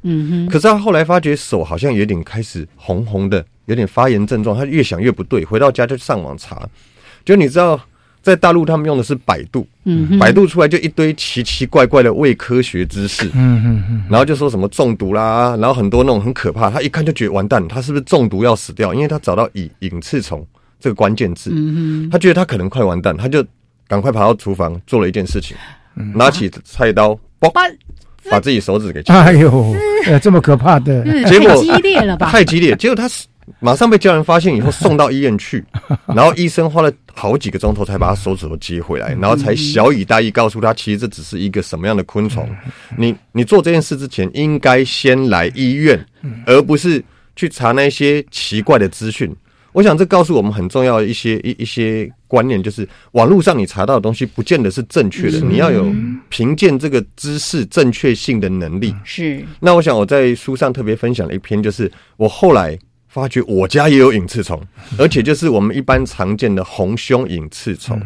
可是他后来发觉手好像有点开始红红的。有点发炎症状，他越想越不对，回到家就上网查，就你知道在大陆他们用的是百度，百度出来就一堆奇奇怪怪的伪科学知识，然后就说什么中毒啦，然后很多那种很可怕，他一看就觉得完蛋，他是不是中毒要死掉，因为他找到隐翅虫这个关键字，他觉得他可能快完蛋，他就赶快爬到厨房做了一件事情，拿起菜刀把自己手指给切了。哎呦，这么可怕的，结果太激烈了吧，太激烈，结果他马上被家人发现以后送到医院去，然后医生花了好几个钟头才把他手指头接回来，然后才小以大意告诉他，其实这只是一个什么样的昆虫。你做这件事之前应该先来医院，而不是去查那些奇怪的资讯。我想这告诉我们很重要的一些观念，就是网络上你查到的东西不见得是正确的，你要有评鉴这个知识正确性的能力。是。那我想我在书上特别分享了一篇，就是我后来发觉我家也有隐翅虫，而且就是我们一般常见的红胸隐翅虫，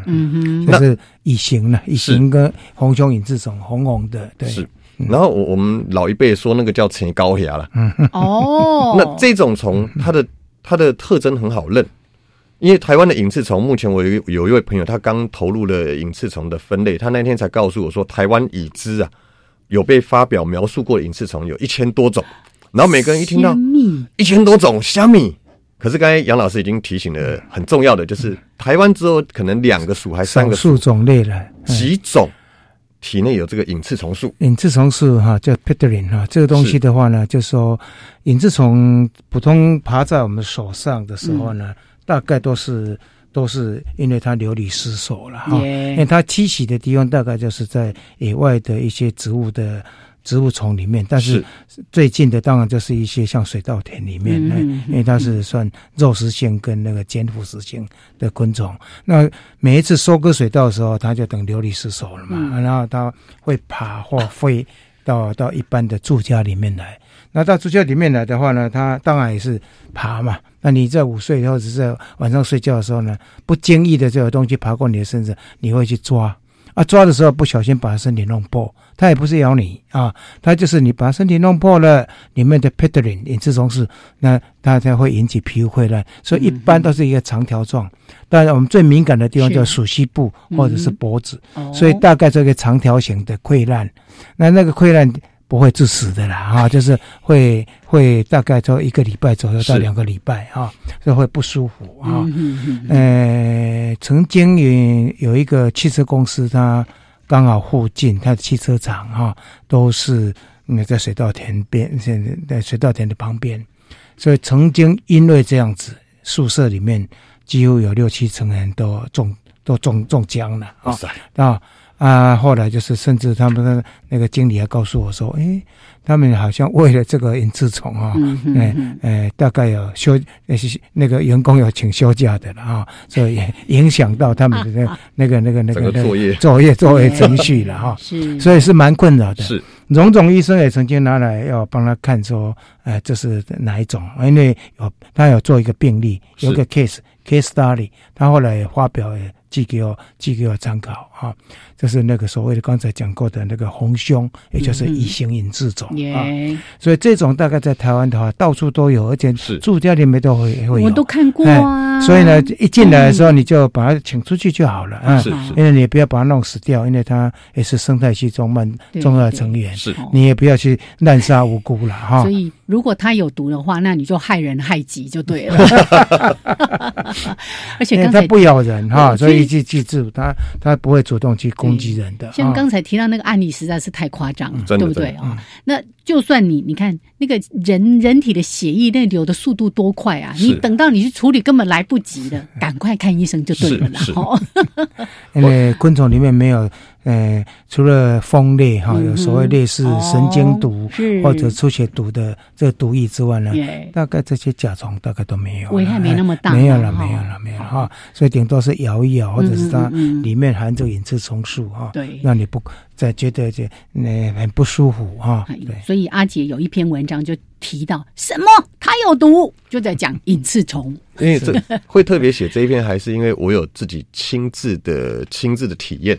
那是乙型跟红胸隐翅虫，红红的，对。是。然后我们老一辈说那个叫青高牙了，那这种虫它的特征很好认，因为台湾的隐翅虫，目前我有一位朋友，他刚投入了隐翅虫的分类，他那天才告诉我说，台湾已知啊有被发表描述过的隐翅虫有1000多种。然后每个人一听到1000多种虾米，可是刚才杨老师已经提醒了很重要的，就是台湾只有可能2个属还3个属种类了，几种体内有这个隐翅虫素。隐翅虫素哈叫 pederin 哈，这个东西的话呢，就是说隐翅虫普通爬在我们手上的时候呢，大概都是因为它流离失所了哈，因为它栖息的地方大概就是在野外的一些植物丛里面，但是最近的当然就是一些像水稻田里面，因为它是算肉食性跟那个碱腐食性的昆虫。那每一次收割水稻的时候，它就等流离失所了嘛，然后它会爬或飞到一般的住家里面来。那到住家里面来的话呢，它当然也是爬嘛。那你在午睡或者是在晚上睡觉的时候呢，不经意的就有东西爬过你的身子，你会去抓。抓的时候不小心把身体弄破，它也不是咬你啊，它就是你把身体弄破了，里面的 pederin 隐翅虫素，那它才会引起皮肤溃烂，所以一般都是一个长条状。当然我们最敏感的地方叫属膝部或者是脖子，所以大概这个长条形的溃烂，那个溃烂不会致死的啦，就是会大概就1个礼拜左右到2个礼拜就会不舒服曾经有一个汽车公司，它刚好附近它的汽车厂都是在水稻田边，在水稻田的旁边，所以曾经因为这样子，宿舍里面几乎有6、7成人都中枪了。啊，后来就是甚至他们的那个经理还告诉我说，哎，他们好像为了这个隐翅虫啊，大概有休那个员工有请休假的了啊，所以也影响到他们的那个作业程序了哈，是，所以是蛮困扰的。是，荣总医生也曾经拿来要帮他看说，这是哪一种？因为他有做一个病例，有个 case study， 他后来也发表也寄给我参考啊，就是那个所谓的刚才讲过的那个红胸，也就是异型隐翅种啊，所以这种大概在台湾的话到处都有，而且住家里面都会有，我都看过啊，所以呢一进来的时候你就把它请出去就好了啊，因为你不要把它弄死掉，因为它也是生态系中蛮重要的成员，是，你也不要去滥杀无辜了哈，所以如果它有毒的话，那你就害人害己就对了而且它不咬人哈，所以记住，他不会主动去攻击人的。像刚才提到那个案例，实在是太夸张了，对不对啊？那就算你看那个人体的血液内流的速度多快啊！你等到你去处理根本来不及了，赶快看医生就对了啦。因为昆虫里面没有。除了蜂类哈，有所谓类似神经毒或者出血毒的这个毒液之外呢，大概这些甲虫大概都没有，危害没那么大，没有了哈，所以顶多是咬一咬，或者是它里面含着隐翅虫素哈，让你不再觉得很不舒服哈。所以阿杰有一篇文章就提到什么它有毒，就在讲隐翅虫。因为这会特别写这一篇，还是因为我有自己亲自的体验。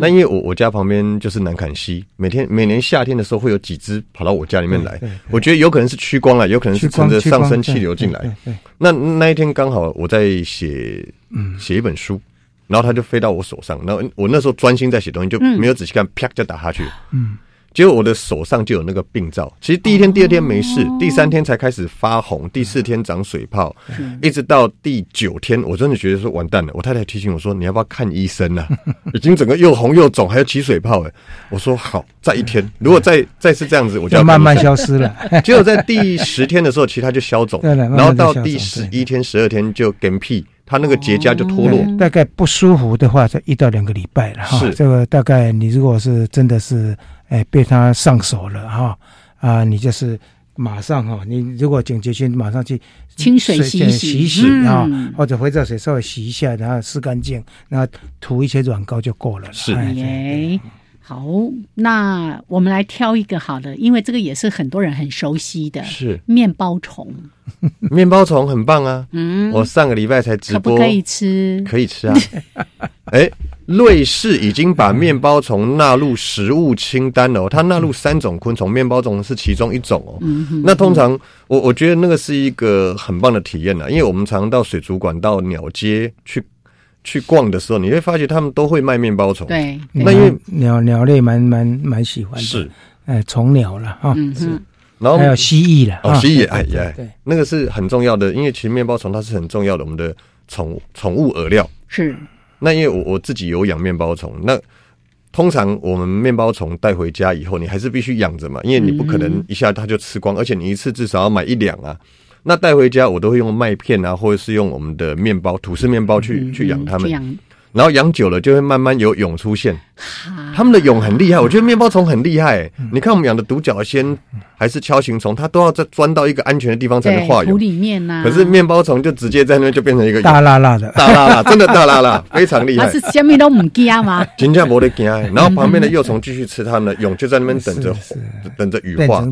那因为我家旁边就是南崁溪，每年夏天的时候会有几只跑到我家里面来，我觉得有可能是趋光了，有可能是乘着上升气流进来。那一天刚好我在写一本书，然后它就飞到我手上，然后我那时候专心在写东西，就没有仔细看，啪就打下去。结果我的手上就有那个病灶，其实第一天第二天没事，第三天才开始发红，第四天长水泡，一直到第9天我真的觉得说完蛋了，我太太提醒我说你要不要看医生啊，已经整个又红又肿还有起水泡，我说好，再一天，如果再是这样子我就要慢慢消失了。结果在第10天的时候其实它就消肿，然后到第11天12天就嗝屁，它那个结痂就脱落，大概不舒服的话就1到2个礼拜了，是这个大概你如果是真的是被他上手了哈啊，你就是马上哈，你如果警觉性马上去清水洗洗啊，或者肥皂水稍微洗一下，然后湿干净，然后涂一些软膏就够了。是，好，那我们来挑一个好的，因为这个也是很多人很熟悉的，是面包虫。面包虫很棒啊，我上个礼拜才直播，可不可以吃？可以吃啊。瑞士已经把面包虫纳入食物清单了，它纳入3种昆虫，面包虫是其中一种哦。那通常我觉得那个是一个很棒的体验啦，因为我们常到水族馆到鸟街去逛的时候，你会发觉他们都会卖面包虫。对，那因为鸟类蛮喜欢的，是虫鸟了哈，是。然后还有蜥蜴了，蜥蜴，对，那个是很重要的，因为其实面包虫它是很重要的我们的宠物饵料。是。那因为我自己有养面包虫，那通常我们面包虫带回家以后，你还是必须养着嘛，因为你不可能一下它就吃光，而且你一次至少要买1两啊。那带回家我都会用麦片啊，或者是用我们的面包吐司面包去养它们，然后养久了就会慢慢有蛹出现。它们的蛹很厉害，我觉得面包虫很厉害你看我们养的独角仙还是锹形虫，它都要再钻到一个安全的地方才能化蛹，土里面啊，可是面包虫就直接在那边就变成一个大辣辣，真的大辣辣，非常厉害，它是什么都不怕吗？真的没得怕然后旁边的幼虫继续吃它们的蛹，就在那边等着羽化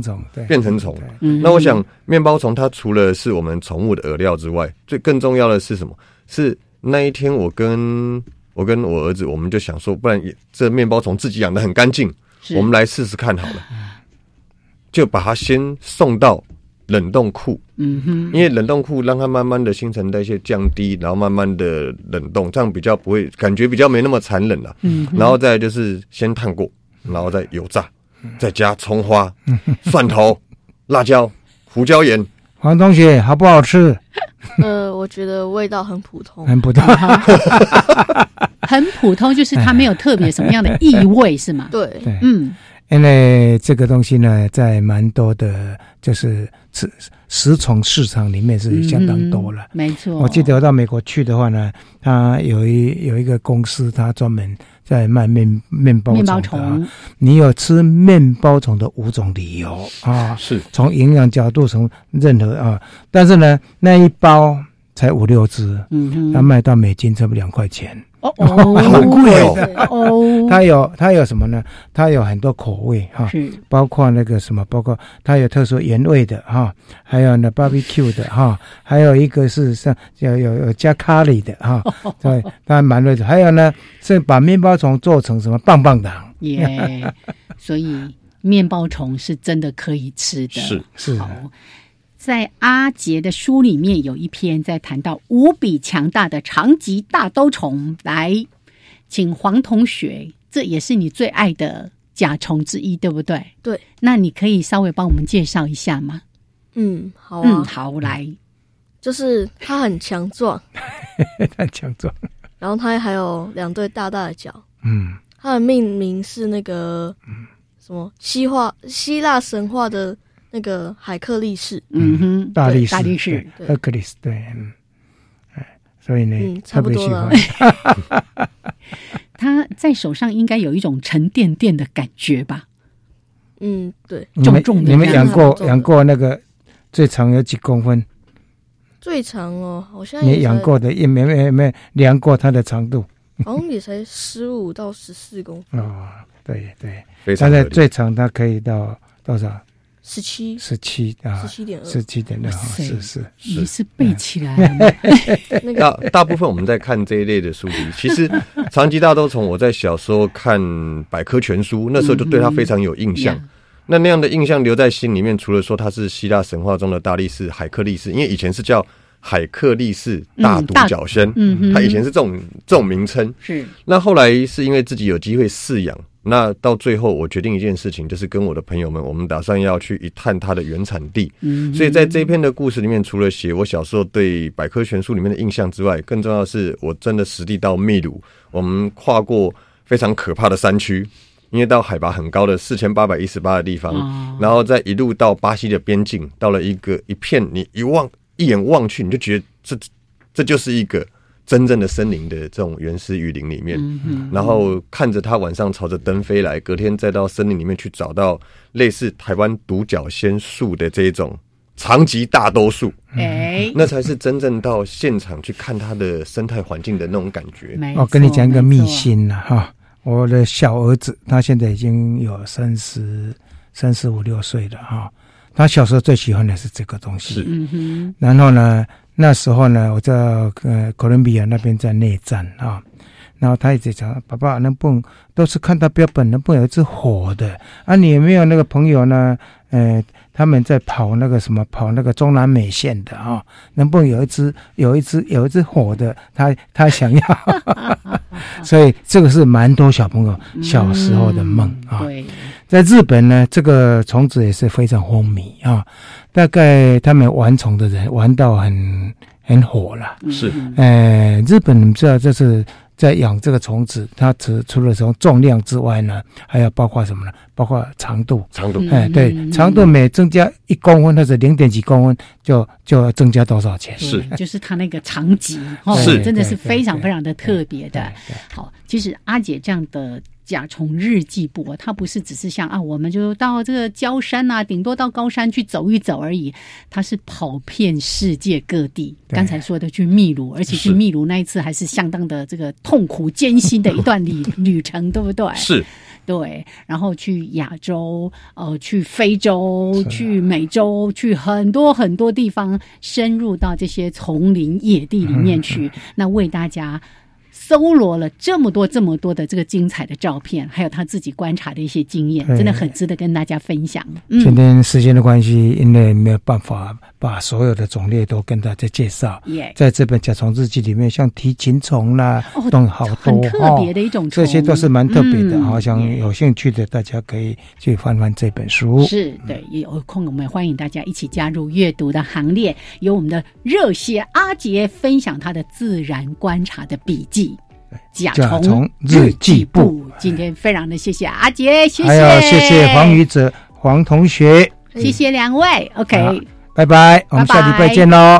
变成虫。那我想面包虫它除了是我们宠物的饵料之外，最更重要的是什么？是那一天我跟我儿子，我们就想说，不然这面包虫自己养得很干净，我们来试试看好了，就把它先送到冷冻库。因为冷冻库让它慢慢的新陈代谢降低，然后慢慢的冷冻，这样比较不会感觉比较没那么残忍了。然后再来就是先烫过，然后再油炸，再加葱花、蒜头、辣椒、胡椒盐。黄同学，好不好吃？我觉得味道很普通，很普通，就是它没有特别什么样的异味，是吗？对，因为这个东西呢，在蛮多的，就是食虫市场里面是相当多了。没错，我记得我到美国去的话呢，它有一个公司，它专门在卖面包虫，你有吃面包虫的5种理由啊！是，从营养角度，从任何啊，但是呢，那一包才5-6只，它卖到美金差不多2块钱，好贵哦！它有什么呢？它有很多口味哈、啊，包括那个什么，包括它有特殊原味的哈、啊，还有呢 barbecue 的哈、啊，还有一个是像有加咖喱的哈、啊，对，它蛮多的。还有呢，是把面包虫做成什么棒棒糖耶，yeah, 所以面包虫是真的可以吃的，是。在阿杰的书里面有一篇在谈到无比强大的长棘大兜虫，来请黄同学，这也是你最爱的甲虫之一，对不对？对，那你可以稍微帮我们介绍一下吗？好啊，好，来，就是它很强壮，然后它还有2对大大的脚，它的命名是那个什么希腊神话的。那个海克力士，大力士，海克力士，对，所以呢，差不多了。他在手上应该有一种沉甸甸的感觉吧？对，重重的。你们养过那个最长有几公分？最长哦，好像你养过的也没量过它的长度，好像也才15到14公分哦，对，它在最长它可以到多少？17.2，是，你是背起来了。大部分我们在看这一类的书籍，其实长棘大兜虫，我在小时候看百科全书，那时候就对它非常有印象。那样的印象留在心里面，除了说它是希腊神话中的大力士、海克力士，因为以前是叫海克力士大独角仙，它以前是这种名称。是，那后来是因为自己有机会饲养。那到最后，我决定一件事情，就是跟我的朋友们，我们打算要去一探它的原产地。所以在这篇的故事里面，除了写我小时候对百科全书里面的印象之外，更重要的是，我真的实地到秘鲁，我们跨过非常可怕的山区，因为到海拔很高的4818的地方，然后再一路到巴西的边境，到了一片，你一眼望去，你就觉得这就是一个。真正的森林的这种原始雨林里面，然后看着它晚上朝着灯飞来，隔天再到森林里面去找到类似台湾独角仙树的这种长棘大兜树，那才是真正到现场去看它的生态环境的那种感觉。我跟你讲一个秘辛哈，我的小儿子他现在已经有35-36岁了哈，他小时候最喜欢的是这个东西，然后呢。那时候呢，我在哥伦比亚那边在内战啊，然后他一直讲，爸爸能不能都是看到标本，能不能有一只活的啊？你有没有那个朋友呢？他们在跑那个中南美线的啊，能不能有一只活的？他想要，所以这个是蛮多小朋友小时候的梦啊。对，在日本呢，这个虫子也是非常风靡啊。大概他们玩虫的人玩到很火了。是，日本你们知道这是。在养这个虫子，它除了从重量之外呢，还要包括什么呢？包括长度，对，长度每增加1公分或者0.几公分，就要增加多少钱？是，就是它那个长棘哦，真的是非常非常的特别的。好，其实阿姐这样的甲虫日记簿，它不是只是像啊，我们就到这个郊山啊，顶多到高山去走一走而已，它是跑遍世界各地。刚才说的去秘鲁，而且去秘鲁那一次还是相当的这个痛苦艰辛的一段 旅程，对不对？是，对。然后去亚洲，去非洲，去美洲，去很多很多地方，深入到这些丛林野地里面去，那为大家搜罗了这么多的这个精彩的照片，还有他自己观察的一些经验，真的很值得跟大家分享。今天时间的关系，因为没有办法把所有的种类都跟大家介绍。在这本甲虫日记里面，像提琴虫啦，等好多很特别的一种虫，这些都是蛮特别的。好像有兴趣的大家可以去翻翻这本书。是，对，也有空我们也欢迎大家一起加入阅读的行列，由我们的热血阿杰分享他的自然观察的笔记。甲虫日记簿，今天非常的谢谢阿杰，谢谢，还有谢谢黄宇哲、黄同学，谢谢两位。OK，拜拜，我们下礼拜见喽。